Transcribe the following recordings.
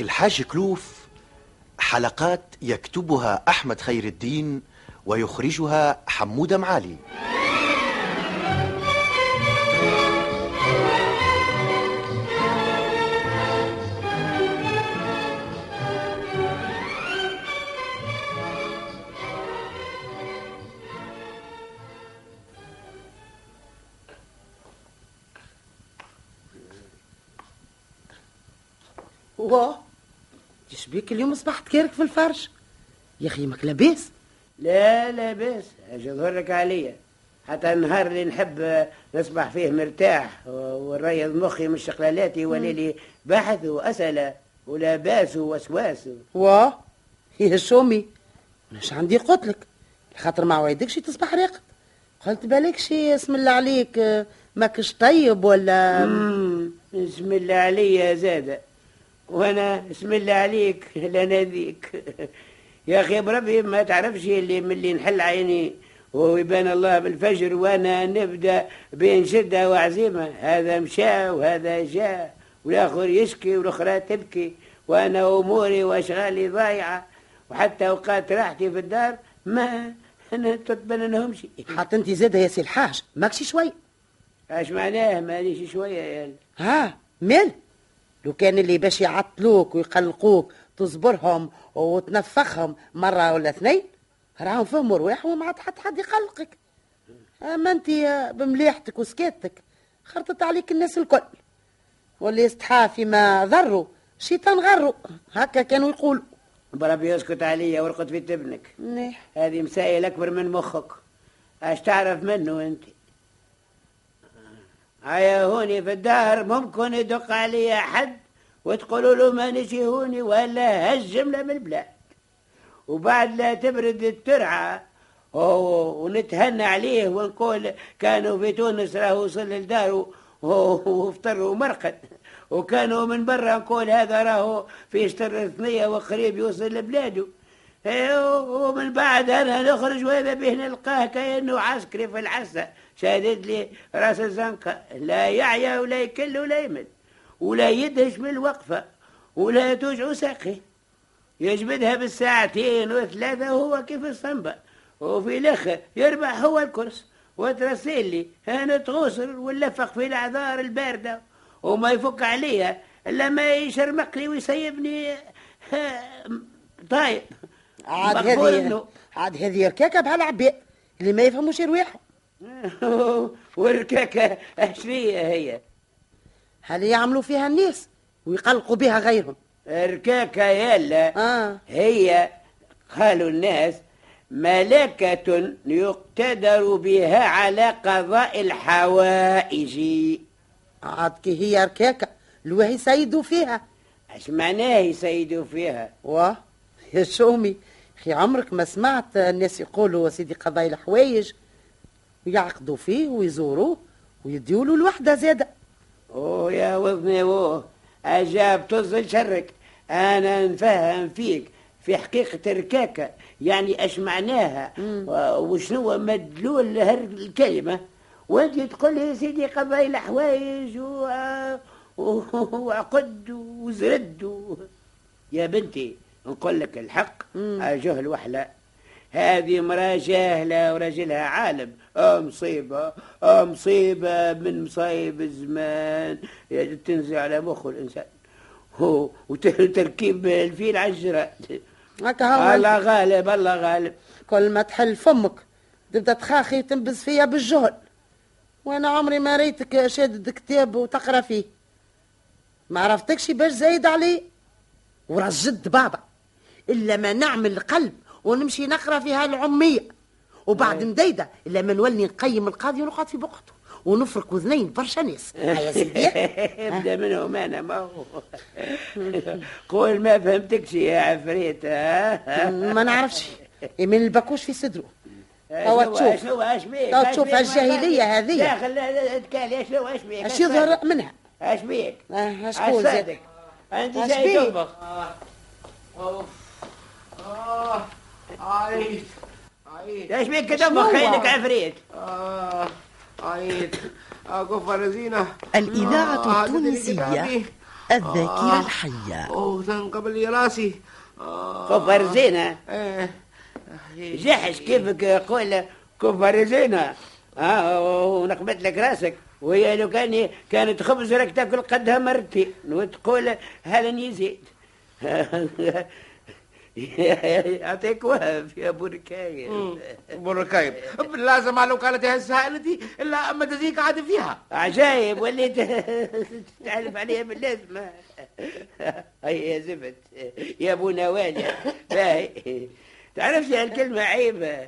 الحاج كلوف حلقات يكتبها أحمد خير الدين ويخرجها حمودة معالي. واه تشبيك اليوم أصبحت كارك في الفرش يا أخي، ماك لاباس؟ لا لاباس، أجي أظهرلك عليا حتى النهار اللي نحب نصبح فيه مرتاح ونريض مخي من شقلالاتي وليلي بحث وأسئلة ولا باس ووسواس. واه يا الشومي مش عندي قتلك خاطر ما وعدكش تصبح راقد، قلت بالك شي اسم الله عليك ماكش طيب ولا اسم الله عليا زادة، وانا بسم الله عليك لا ناديك. يا اخي بربي ما تعرفش اللي ملي نحل عيني ويبان الله بالفجر وانا نبدا بين شده وعزيمه، هذا مشى وهذا جاء والاخر يشكي والاخرى تبكي، وانا اموري واشغالي ضايعه وحتى اوقات راحتي في الدار ما انا تتبنى لهمش. حتى انت زاده يا سي الحاج ماكشي شويه. اش معناه ماليش شويه يعني؟ ها مال لو كان اللي باش يعطلوك ويقلقوك تصبرهم وتنفخهم مرة ولا اثنين راهم فهموا رواحهم، عاد حتى حد يقلقك. أما أنت بمليحتك وسكاتك خرطت عليك الناس الكل، واللي يستحافي ما ضروا شيطان غروا، هكا كانوا يقولوا. بربي يسكت عليا وارقد في تبنك. هذه مسائل أكبر من مخك، أش تعرف منه أنت؟ هيا هوني في الدهر ممكن يدق عليا حد وتقولوا له مانيش هوني ولا هالجمله من البلاد، وبعد لا تبرد الترعه ونتهنى عليه ونقول كانوا في تونس راهو وصل لداره وفطر ومرقد، وكانوا من برا نقول هذا راهو في شطر ثنيه وقريب يوصل لبلاده، ومن بعد انا نخرج وهذا به نلقاه كانه عسكري في العسه شادد لي راس الزنقة، لا يعيا ولا يكل ولا يمل ولا يدهش من الوقفة ولا توجع ساقي، يجبدها بالساعتين وثلاثة وهو كيف الصنبة، وفي الاخر يربح هو الكرس وترسل لي أنا تغوصر ونلفق في الأعذار الباردة وما يفك عليها إلا ما يشرمق لي ويسيبني طايب. عاد هذه ركاكة بهالعباء اللي ما يفهموش يرواحهم. والركاكة شنية هي؟ هل يعملوا فيها الناس ويقلقوا بها غيرهم؟ الركاكة يالا هي قالوا الناس ملكة يقتدر بها على قضاء الحوائج. عاد كي هي ركاكة لواه يسيدوا فيها. اش معناه يسيدوا فيها؟ واه يا شومي خي عمرك ما سمعت الناس يقولوا سيدي قضاء الحوايج، ويعقدوا فيه ويزوروه ويديوا له الوحده زاده. اوه يا وذني اوه اجاب تزل شرك، انا نفهم فيك في حقيقه الركاكه يعني اش معناها وشنو مدلول لهالكلمه، وانت تقول لي سيدي قبائل حوايج وعقد وزرد يا بنتي نقول لك الحق اجهل وحله، هذه مرا جاهلة وراجلها عالم. مصيبة مصيبة من مصايب الزمان تنزل على مخه الإنسان وتركيب الفيل على الجراد. الله غالب الله غالب، كل ما تحل فمك تبدا تخاخي وتنبز فيا بالجهل، وأنا عمري ما ريتك شادد كتاب وتقرا فيه، ما عرفتكش باش زايد عليه ورجد بابا إلا ما نعمل قلب ونمشي نقرا فيها العمية، وبعد مدايدة إلا ما نولي نقيم القاضي ونقعد في بقعته ونفرق وذنين برشا ناس. يا سيدي ابدا منهم انا. ما هو قول ما فهمتكش يا عفريت. ما نعرفش من البكوش في صدره. توا تشوف توا تشوف الجاهليه هذه داخل تكالي. شنو اش بيك؟ اش يظهر منها؟ اش بيك؟ اش قول زادك؟ انت جاي تطبخ. عييت عييت. اش بيك تطبخ خيلك عفريت؟ عييت اقفر زينه. الاذاعه التونسيه الذاكره الحيه. تنقبل راسي قفر زينه. جحش كيفك قول كفر زينة. ونقبت لك راسك. وهي لو كانت خبز راك تاكل قدها مرتين وتقول هل نزيد. يعطيك وهف يا بركايب. بركايب لازم على وكالتها سهلتي الا اما تزيك عاد فيها. عجايب وليت تعرف عليها باللازمه. هيا زفت يا بو نوالي. باهي تعرفش هالكلمة عيبة.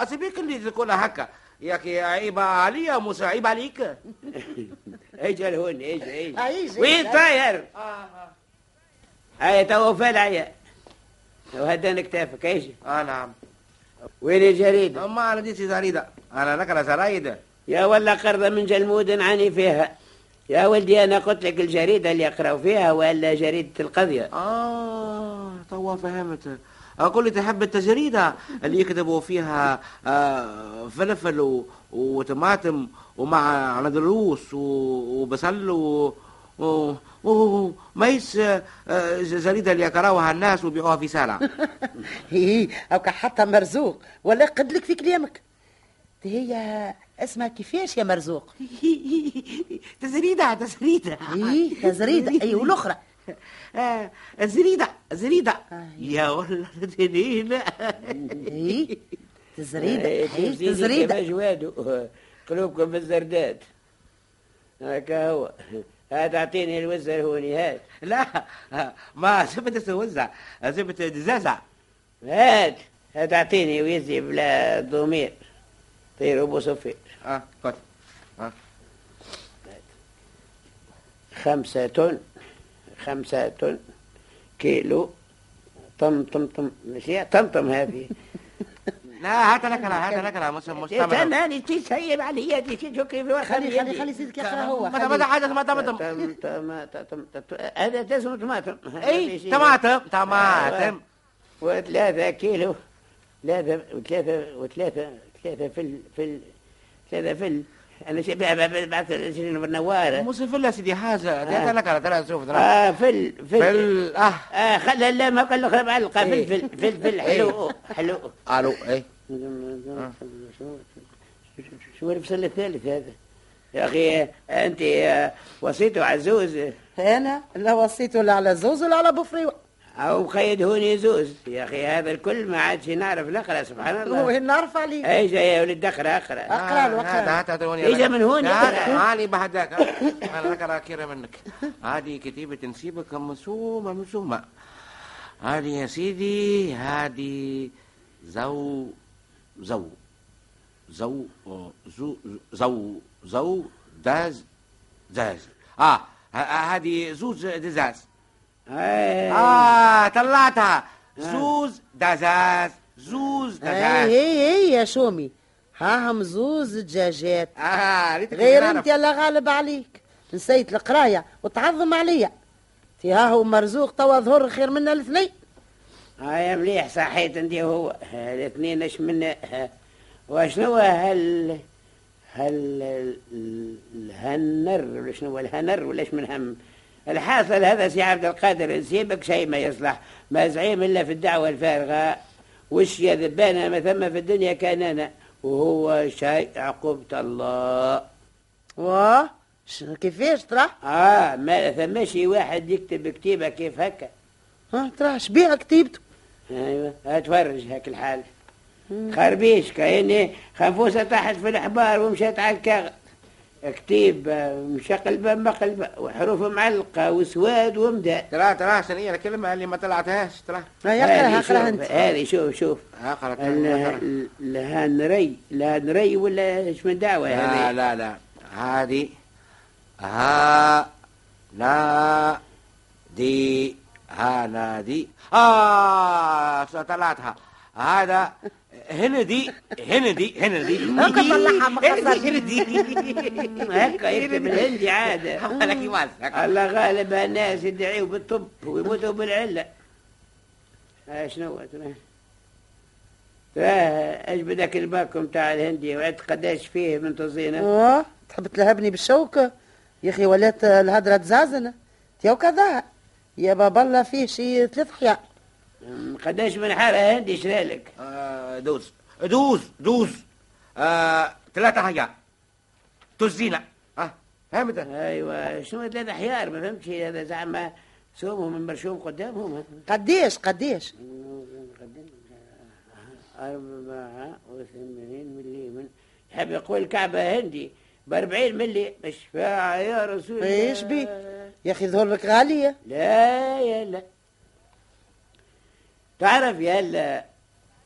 أسيبيك اللي تقولها هكا ياكي عيبة عليا موسى. عيب عليك. اجل هون اجل. وين طاير؟ هيا توا فالعيا وهدان كتافك. اجل. نعم. وين الجريدة؟ ما عنديش جريدة. أنا نقرا جرايد. يا ولا قرضة من جلمود نعاني فيها. يا ولدي أنا قلت لك الجريدة اللي يقراو فيها ولا جريدة القضية. توا فهمت. أقول تحب التجريدة اللي يكتبوا فيها فلفل وطماطم ومع عندروس وبصل وميس. جريدة اللي يقراوها الناس وبيعوها في سلعة. أو كحطها مرزوق ولا قدلك في كلامك. هي اسمها كيفاش يا مرزوق؟ تجريدة. تجريدة أي والأخرى زريدة. يا والله تنينة. تزريدة جوادو قلوبكم بالزردات. هكا هو. تعطيني الوزة هوني هات. لا ما زبت الوزة زبت دزازة. هات تعطيني ويزي بلا ضمير. طير أبو صفير. قلت 5 طن كيلو طم ماشي طمطم هذه. لا هات لك مش انا اللي تسيب عليا دي شي جوكي في ورقه. خلي سيدك يقرا هو. ما حاجه ما طمطم هذا لازم طماطم. اي طماطم. و3 كيلو. ثلاثة فل. أنا شباب بعث الجنين بالنوارة. موسى فلا سيدي حاجة هذا لك على ترى شوف ترى. فل خلها لا ما قال له معلقة. فلفل حلو. ألو إيه. شو الفصل الثالث هذا؟ يا أخي أنت وصيته على زوز. أنا لا وصيته لا على زوز ولا على بفريوة. أو قيد هوني زوز يا أخي. هذا الكل ما عادش نعرف نقرأ سبحان الله. هو نعرف عليك. إجا يا ولد أقرأ. إجا من هوني عالي بحداك. أنا نقرأ كيرا منك. هذه كتيبة نسيبك منسومة. هذه يا سيدي هذه زو داز. هذه زوز دزاز. طلعتها. زوز دجاج. اي يا شومي هاهم زوز دجاجات. غير انت الله غالب عليك نسيت القرايه وتعظم عليا. تي هاهو مرزوق توا ظهر خير منا الاثنين. يا مليح صحيت انت هو الاثنين. اش منا وشنو الهنر ولا اش من هم الحاصل هذا. سي عبد القادر نسيبك شيء ما يصلح ما زعيم الا في الدعوه الفارغه. وش يا ذبانه ما ثم في الدنيا كان انا وهو شيء عقوبه الله. واه كيفاش ترى؟ ما ثماش واحد يكتب كتيبه كيف هكا. ترى شبيها كتيبته. ايوه اتفرج هاك الحال. خربيش كأني خنفوسه طاحت في الحبار ومشات على الكاغ. كتيب مشقلبه مقلبه وحروف معلقه وسواد ومداد. ترى شنو الكلمه اللي ما طلعتهاش ترى؟ اقراها انت. شوف اقرا. الهنري ولا اش من دعوه هذه؟ لا هادي ها لا دي هنادي طلعتها. هذا هندي هندي هندي هكا طلعها مقصر هندي هكا يكتب بالهندي عادة. الله غالب الناس يدعيوا بالطب ويموتوا بالعلة. شنو تراه اجبد ذاك الباكو نتاع الهندي وعد قداش فيه من تزينه. تحب تلهبني بالشوك يا اخي، ولات الهدره تزعزنه تياو كذا يا باب الله فيه شي ثلاث خيار. قداش من حاره هندي شرالك؟ دوز دوز دوز ثلاثة حيار تزينه. فهمت؟ ايوا شنو ثلاثة حيار؟ ما فهمتش. هذا زعما سومهم من مرشوم قدامهم. قداش قداش؟ 84 ملي من يحب يقول الكعبة هندي ب40 ملي. الشفاعة يا رسول الله. ايش بيك يا اخي ظهر لك غالية؟ لا يا لا تعرف يا لا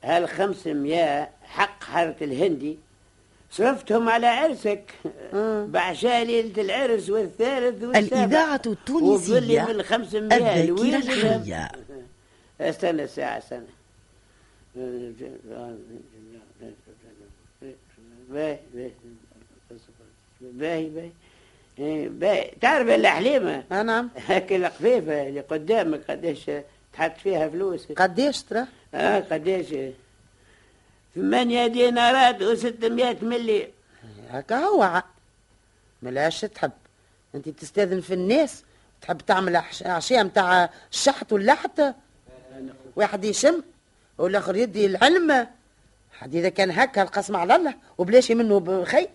هال 500 حق حارة الهندي صرفتهم على عرسك بعشاء ليلة العرس والثالث والسابع. الإذاعة التونسية الذاكرة الحية. استنى الساعة استنى. باهي باهي. تعرف الحليمة؟ نعم. هاك القفيفة اللي قدامك قداش تحط فيها فلوس؟ قداش ترى؟ قداش؟ 8 دينارات و600 ملي. هاكا هو ملهاش تحب. أنت تستاذن في الناس تحب تعمل عشية متاع الشحت واللحت، واحد يشم والآخر يدي العلم. حد إذا كان هكا القسم على الله وبلاشي منه بخير.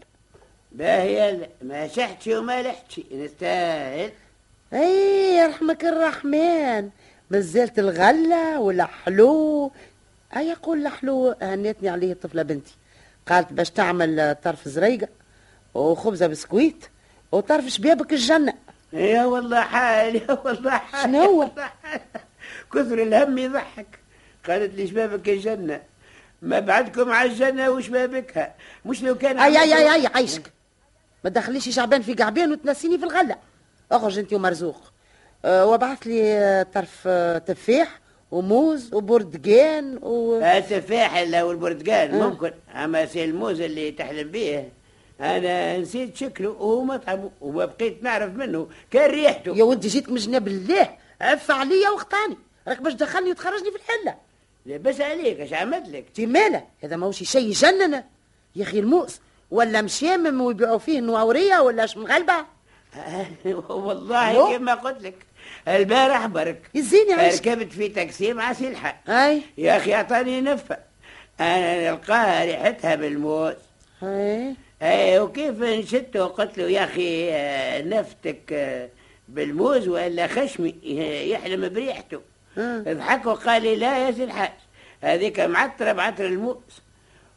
باهي ما شحتش وما لحتش نستاهل. أي يرحمك الرحمن مازالت الغلة والحلو. أي يقول الحلو هنتني عليه طفلة بنتي، قالت باش تعمل طرف زريقة وخبزة بسكويت وطرف شبابك الجنة. يا والله حال يا والله حال. شنو كثر الهم يضحك. قالت لي شبابك الجنة، ما بعدكم على الجنة وشبابكها. مش لو كان أي أي أي أي عايشك ما تدخليش شعبان في قعبان وتنسيني في الغلة. أخرج أنت ومرزوق. وبعث لي طرف تفاح وموز وبرتقان و التفاح والبرتقان ممكن، أما سي الموز اللي تحلم بيه أنا نسيت شكله ومطعمه وما بقيت نعرف منه كان ريحته. يا ودي جيتك من جناب الله عف عليا واخطاني راك باش دخلني وتخرجني في الحلة. لاباس عليك اش عملت لك؟ تي ماله هذا ماهوش شيء يجنن يا اخي. الموس ولا مشامم ويبيعوا فيه النواوريه ولا اش مغلبه. والله كما قلت لك البارح برك يزيني ركبت في تاكسي مع سلحه. اي يا اخي اعطاني نفه انا نلقاها ريحتها بالموس. اي وكيف نشدته وقلت له يا اخي نفتك بالموز ولا خشمي يحلم بريحته. اضحك وقال لي لا يا سي الحاج هذيك معطره بعطر الموس.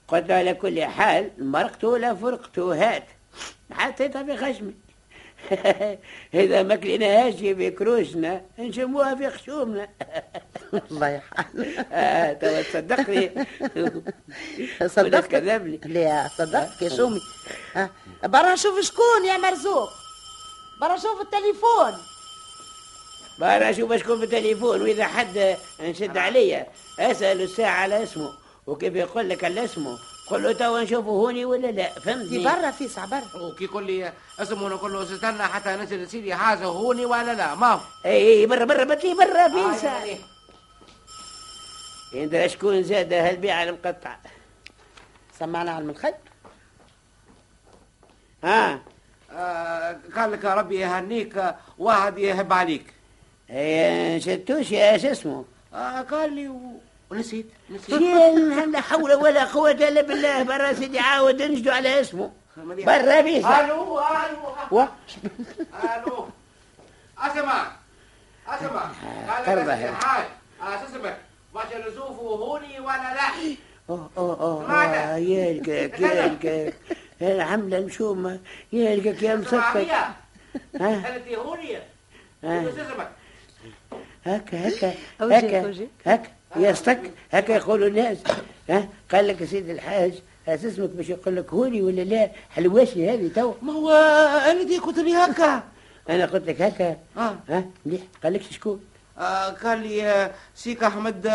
قلت على كل حال مرقته لا فرقته هات حطيتها في خشمي. اذا ما كليناهاش في كروشنا نشموها في خشومنا. الله يحل. توا تصدقني صدقت كذبني. لا صدقت يا شومي. برا شوف شكون يا مرزوق، برا شوف التليفون، برا شوف شكون في التليفون واذا حد نشد عليا اسال الساعه على اسمه وكيف يقول لك على اسمه قول له توا نشوفه هوني ولا لا. فهمتني؟ برا في صعبر وكي يقول لي اسمه نقول له استنى حتى ننزل نسيري حاجه هوني ولا لا. ما اي برا برا بتلي برا بيسا. يندرى شكون زاد هالبيعه المقطعه. سمعنا علم الخير. قال لك ربي يهنيك واحد يهب عليك. شتوش يا شو اسمه؟ قال لي ونسيت. لا حول ولا قوة إلا بالله. برا سيدي عاود نجدوا على اسمه. برا بيسا. ألو ألو ألو أسمع قال لك الحاج أسمع باش نشوفوا هوني ولا لا. أوه يالك العملة مشومة يالك يا مصفك. هلتي هوني هكا يا صك هكا يقولوا الناس. قال لك سيد الحاج اسمك باش يقول لك هوني ولا لا حلواشي هذه تو. ما هو انا دي قلت لي هكا. انا قلت لك هكا؟ اه. ها مليح. قال لك شكون؟ قال لي سيك احمد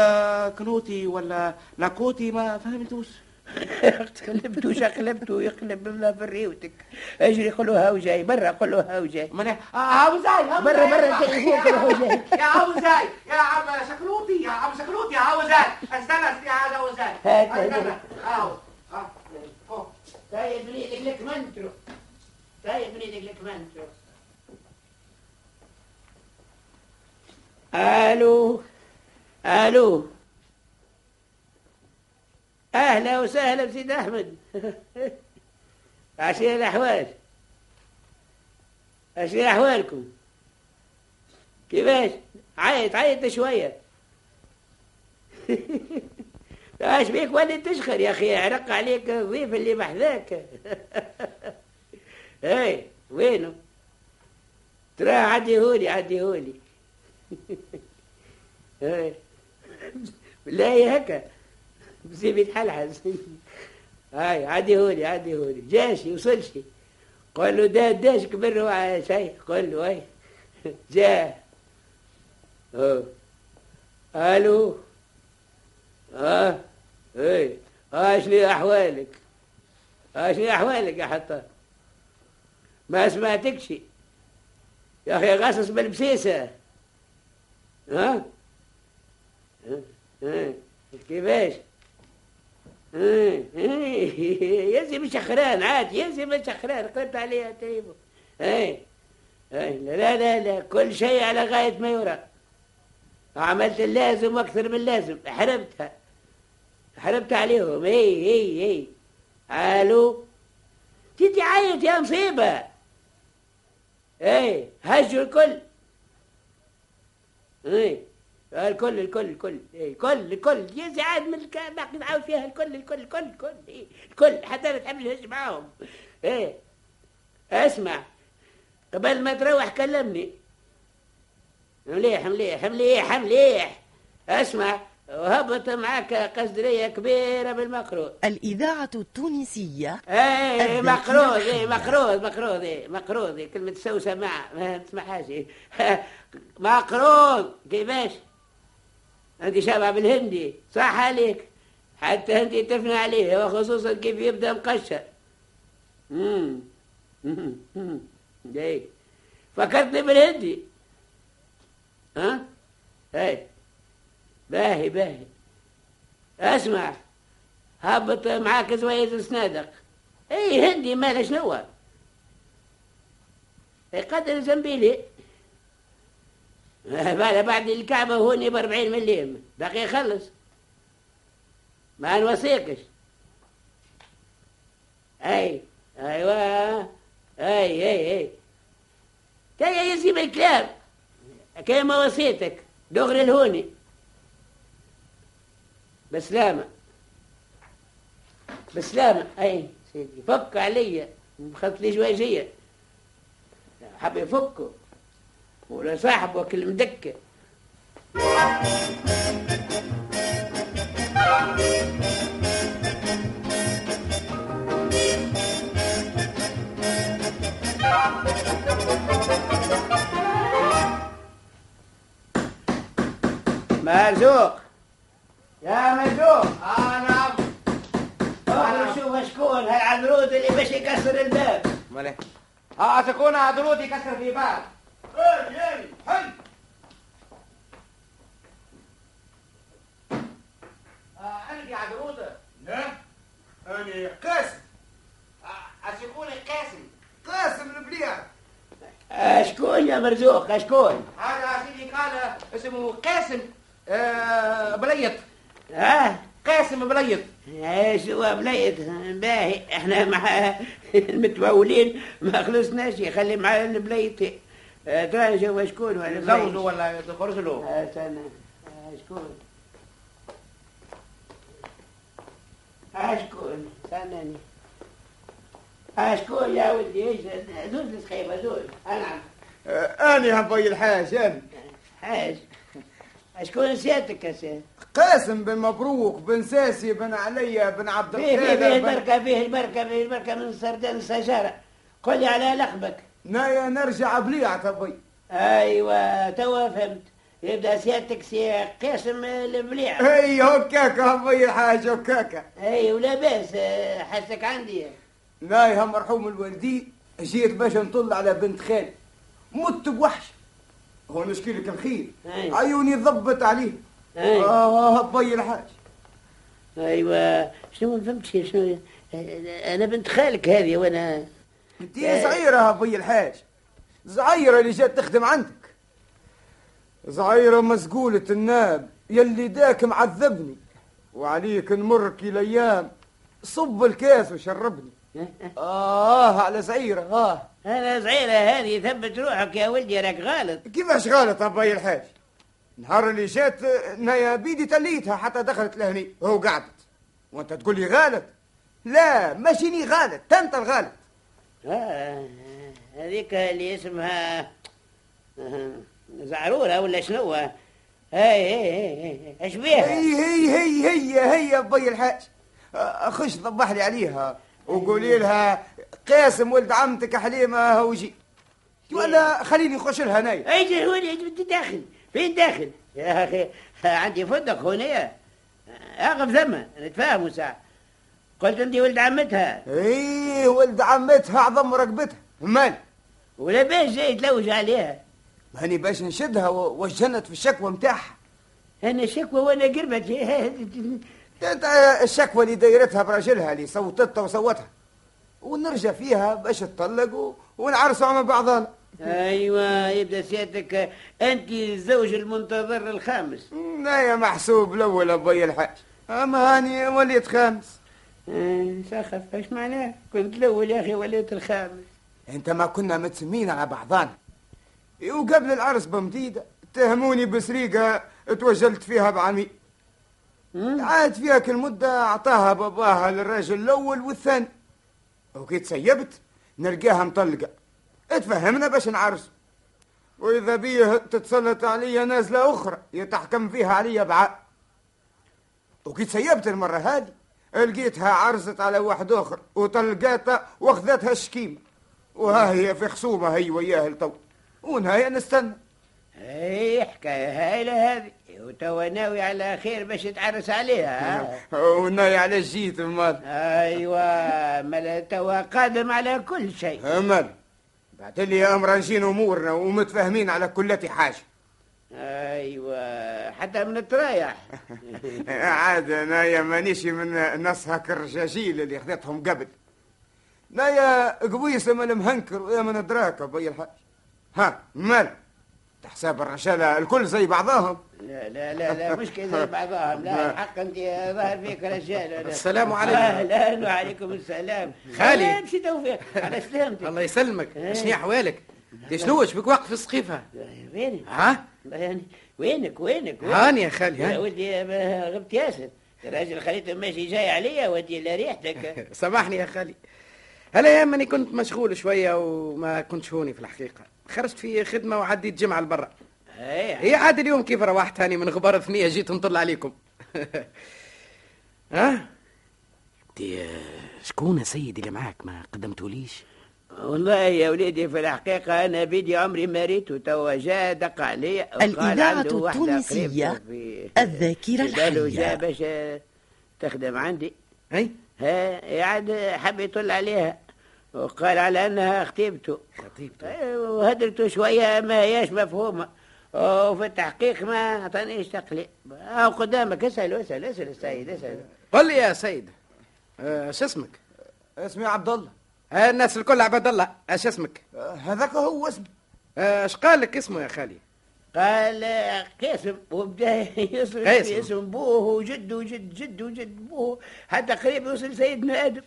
كنوتي ولا لاكوتي. ما فهمتوش. قلبتو شقلبتو يقلب من فريوتك. اجري قل له هاو جاي برا، قل له هاو جاي. هاو جاي برا برا فوق. هاو جاي يا هاو جاي يا عم شكلوتي، يا عم شكلوتي يا هاو جاي. استنى استنى يا هاو جاي. هاك هاو هاو تاي بني لك منترو، تاي بني لك منترو. الو الو. اهلا وسهلا بسيد احمد. عشان الاحوال، عشان احوالكم كيفاش؟ عيط عيط شويه. اش بيك ولا تشخر يا اخي؟ عرق عليك الضيف اللي بحذاك. هاي وينه ترى؟ عديهولي عديهولي. هاي بالله هكا بزيب يتحلحز. هاي عديهولي عديهولي. جاش يوصلش. قال له ده داش كبر على شيء. قال له هاي جا. الو. اه اي شنو احوالك؟ شنو احوالك يا حطان؟ ما سمعتكش يا اخي. غاصص بالبسيسه. ها كيفاش؟ يا زي مشخران عاد، يا زي مشخران. قلت عليها تليفون. لا لا لا، كل شيء على غاية ما يرام. عملت اللازم واكثر من اللازم. حرمتها حرمت عليهم. اي اي اي. الو. تيجي عيط يا مصيبة. اي هجوا الكل. اي الكل الكل الكل الكل الكل. يا زعاد من باقي نعاود فيها الكل الكل الكل الكل الكل حتى ما تحبش نهج معاهم. ايه اسمع، قبل ما تروح كلمني. مليح مليح مليح مليح. اسمع، هبط معاك قصدريه كبيره بالمقروض. الاذاعه التونسيه. ايه مقروض. ايه مقروض مقروض. ايه مقروض. ايه كلمه سوسه ما تسمعهاش. مقروض كيفاش؟ انت شابعه بالهندي صح عليك، حتى انت تفنى عليه، وخصوصا كيف يبدا مقشر. فكرتني بالهندي. ها هاي باهي باهي. اسمع، هبط معاك زويد السنادق. اي هندي ماله شنو؟ يقدر زنبيلي بعد الكعبه هوني ب40 مليم باقي خلص. ما نوصيكش. اي ايوا. اي اي اي تايا يسيب الكلام كيما وصيتك دغري الهوني. بسلامة بسلامة. اي سيدي فك عليا، خلط لي جواجية. حب يفكوا ولا صاحبك المدكة. مرزوق يا مرزوق. نعم. اخرج شوف شكون هالعذرود اللي باش يكسر الباب. مالك؟ تكون عذرود يكسر في باب. اي اي حي. انا دي عذرود. لا انا قاسم. شكون قاسم؟ قاسم البليع. شكون يا مرزوق؟ شكون؟ هذا سيدي قال اسمه قاسم بليط. قاسم بليط. شو بليط؟ باهي. احنا مع المتبولين ما خلصناش. يخلي معاه البليطي. ترى شو شكون ولا زوجه ولا خرسله. استنى. شكون؟ شكون؟ استناني. شكون يا ولدي؟ ايش زوج صخيبه زوج. انا. اني هم بي الحاج. انا. حاج. شكون سيادتك يا سيد؟ قاسم بن مبروك بن ساسي بن عليا بن عبد القادر. فيه المركب من سردان السجارة. قل لي على لقبك. نرجع بليعة بي. ايوه توا فهمت. يبدا سيادتك سي قاسم البليعة. اي هكاك هبي الحاج هكاك. اي ولا باس حاسك عندي. نايها مرحوم الوالدي جيت باش نطل على بنت خالي. مت بوحش. هو نشكي لك الخير. أيوة. عيوني ضبت عليه. أيوة. هبي الحاج. ايوه شنو ما فهمتش شنو انا بنت خالك هذه وانا انت صغيره هبي الحاج. زعيرة اللي جات تخدم عندك. زعيرة مسقولة الناب يلي داك معذبني وعليك نمرك الايام صب الكاس وشربني. على زعيرة. انا زعيرة هذه ثبت روحك يا ولدي راك غالط. كيفاش غالط ابي الحاج؟ نهار اللي جات نايا بيدي تليتها حتى دخلت لهني هو قعدت وانت تقول لي غالط. لا ماشيني غالط انت الغالط. هذيك اللي اسمها زعرورة ولا شنو؟ هي اش بيها؟ هي بي الحاج. خش ضبح لي عليها وقولي لها قاسم ولد عمتك حليمة هوجي ولا خليني نخش لها نايا. اجي هوني داخل. فين داخل؟ يا اخي عندي فندق هونية اقف ذمة نتفاهموا ساعة. قلت انت ولد عمتها. ايه ولد عمتها عظم رقبتها. مال ولا باش جاي يتلوج عليها. هاني باش نشدها وجنت في الشكوى متاعها. انا شكوى وانا قربت. الشكوى اللي دايرتها براجلها اللي صوتتها وصوتها ونرجع فيها باش تطلقوا ونعرسوا مع بعضنا. ايوه يبدا سيادتك انت الزوج المنتظر الخامس. لا محسوب الاول ابي الحاج. اما هاني وليت خامس. سخف ايش معناه؟ كنت الاول يا اخي وليت الخامس. انت ما كنا متسمين على بعضانا وقبل العرس بمديده تهموني بسريقه توجلت فيها بعمي. عاد فيها كل مده اعطاها باباها للراجل الاول والثاني وكي تسيبت نلقاها مطلقه. اتفهمنا باش نعرس واذا بيه تتسلط عليا نازله اخرى يتحكم فيها عليا بعاء. وكي تسيبت المره هذه لقيتها عرست على واحد اخر وطلقاتها واخذتها الشكيمه وها هي في خصومه هي وياه لتو ونهاية نستنى. اي حكايه هايله هذه وتوا ناوي على خير باش تعرس عليها. وناوي على جيت المال. ايوه مالا توا قادم على كل شيء. مال بعت لي امر نجين امورنا ومتفاهمين على كلتي حاجه. ايوه حتى منتريح. عاد انايا مانيش من نصهك الرجاجيل اللي خذتهم قبل. نايا قويسه من المهنكر ويا من الدراك ابي الحاج. مال تحساب الرجاله الكل زي بعضهم؟ لا مش كي زي بعضهم. لا الحق انت ظاهر فيك رجال. السلام عليكم. اهلا وعليكم السلام. خالي مشي توفيق على سلامتك. الله يسلمك. شنو احوالك؟ انت شنو بك واقف في السقيفه؟ وينك؟ يعني وينك؟ هاني يا خالي هاني. يا ولدي غبت ياسر. الراجل خليته ماشي جاي عليا ودي لا ريحتك. سامحني يا خالي. هلا يامني كنت مشغول شويه وما كنتش هوني في الحقيقه. خرجت في خدمه وعديت جمعه لبرا. هي عاد اليوم كيف روحت هاني من غبار ثنيه جيت نطل عليكم. دي شكون يا سيدي اللي معاك ما قدمتوليش؟ والله يا وليدي في الحقيقه انا بيدي عمري ما ريته توا جا دق علي. الاذاعه التونسيه الذاكره الحيه جا باش تخدم عندي. اي عاد حب يطل عليها وقال على انها خطيبته وهدرته شويه ما هياش مفهومه وفي التحقيق ما اعطانيش تقليد. قدامك اسال السيد. اسال قل لي يا سيد. اش اسمك؟ اسمي عبد الله. الناس الكل عبد الله. اش اسمك؟ هذاك هو اسمي. اش قال لك اسمه يا خالي؟ قال قاسم وبدا يصرف في اسم بوه وجد بوه حتى قريب يوصل سيدنا ادم.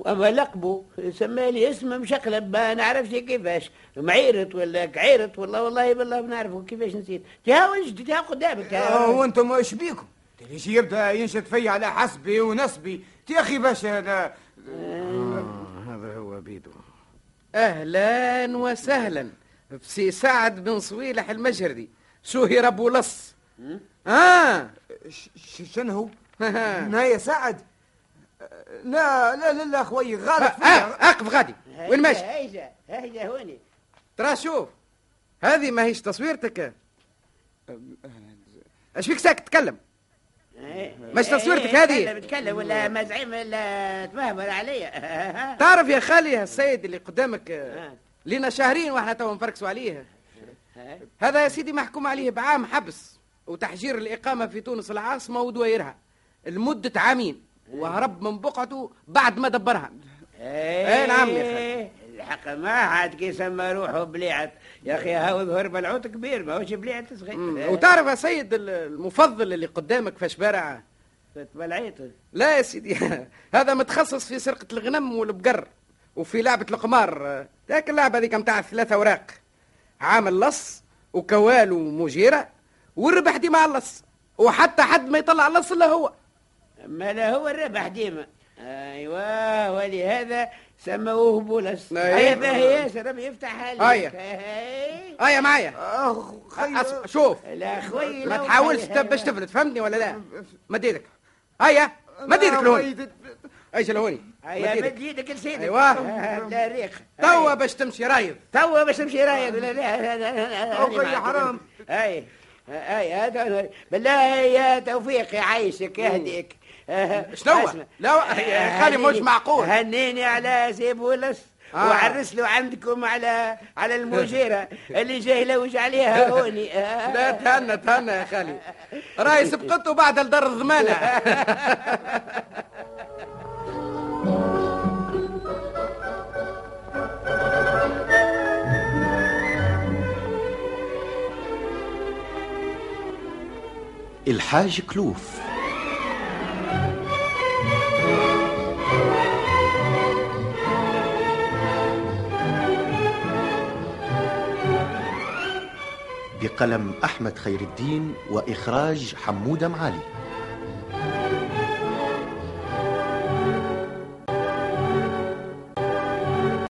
واما لقبه سمالي اسم مشقلب ما نعرفش كيفاش معيرت ولا كعيرت والله ما نعرفه كيفاش نسيت. تهاوج قدامك. وانتم اش بيكم؟ اللي يبدا ينشد في على حسبي ونسبي. يا اخي باش انا هذا هو بيدو. اهلا وسهلا بسي سعد بن صويلح المجردي سهر بولص. شنو؟ نايا سعد. لا لا لا لا خويا غلط. اقف غادي. وين ماشي؟ هيدا هوني. ترى شوف هذه ماهيش تصويرتك. اش فيك ساكت؟ تكلم. ماش تصويرتك هذه؟ بتكلم ولا ما زعيم ولا تمهبل عليا. تعرف يا خالي السيد اللي قدامك لينا شهرين واحنا تو نفركسوا عليه. هذا يا سيدي محكوم عليه بعام حبس وتحجير الإقامة في تونس العاصمة ودويرها لمدة عامين، وهرب من بقعته بعد ما دبرها. اي نعم يا خالي. الحق ما عاد كي سمى روحه بليعت يا اخي، هاو ظهر بلعوت كبير ماهوش بليعت صغير. وتعرف يا سيد المفضل اللي قدامك في شبارع تبلعيت؟ لا يا سيدي هذا متخصص في سرقة الغنم والبقر وفي لعبة القمار، ذاك اللعبة هذيك متاع الثلاثة اوراق، عامل لص وكوال ومجيرة والربح ديما على اللص، وحتى حد ما يطلع اللص الا هو. ما لا هو الربح ديما. ايوه ولهذا سموه بولس. هذا ياسر ربي يفتح عليك. ايا معايا شوف لا خويا ما تحاولش باش تفلت، فهمتني ولا لا؟ مد يدك. هيا مد يدك لهوني. ايش لهوني؟ مد يدك لسيدك. ايوا لا ريق توا باش تمشي رايض. لا لا خويا حرام. اي هذا بالله يا توفيق يعيشك يهديك. شنو؟ لا يا خالي مش معقول. هنيني على سي بولس وعرس له عندكم على المجيره اللي جاي لوج عليها هوني. لا تهنى تهنى يا خالي، راي سبقته بعد لدار الضمانه. الحاج كلوف. بقلم أحمد خير الدين وإخراج حمودة معالي.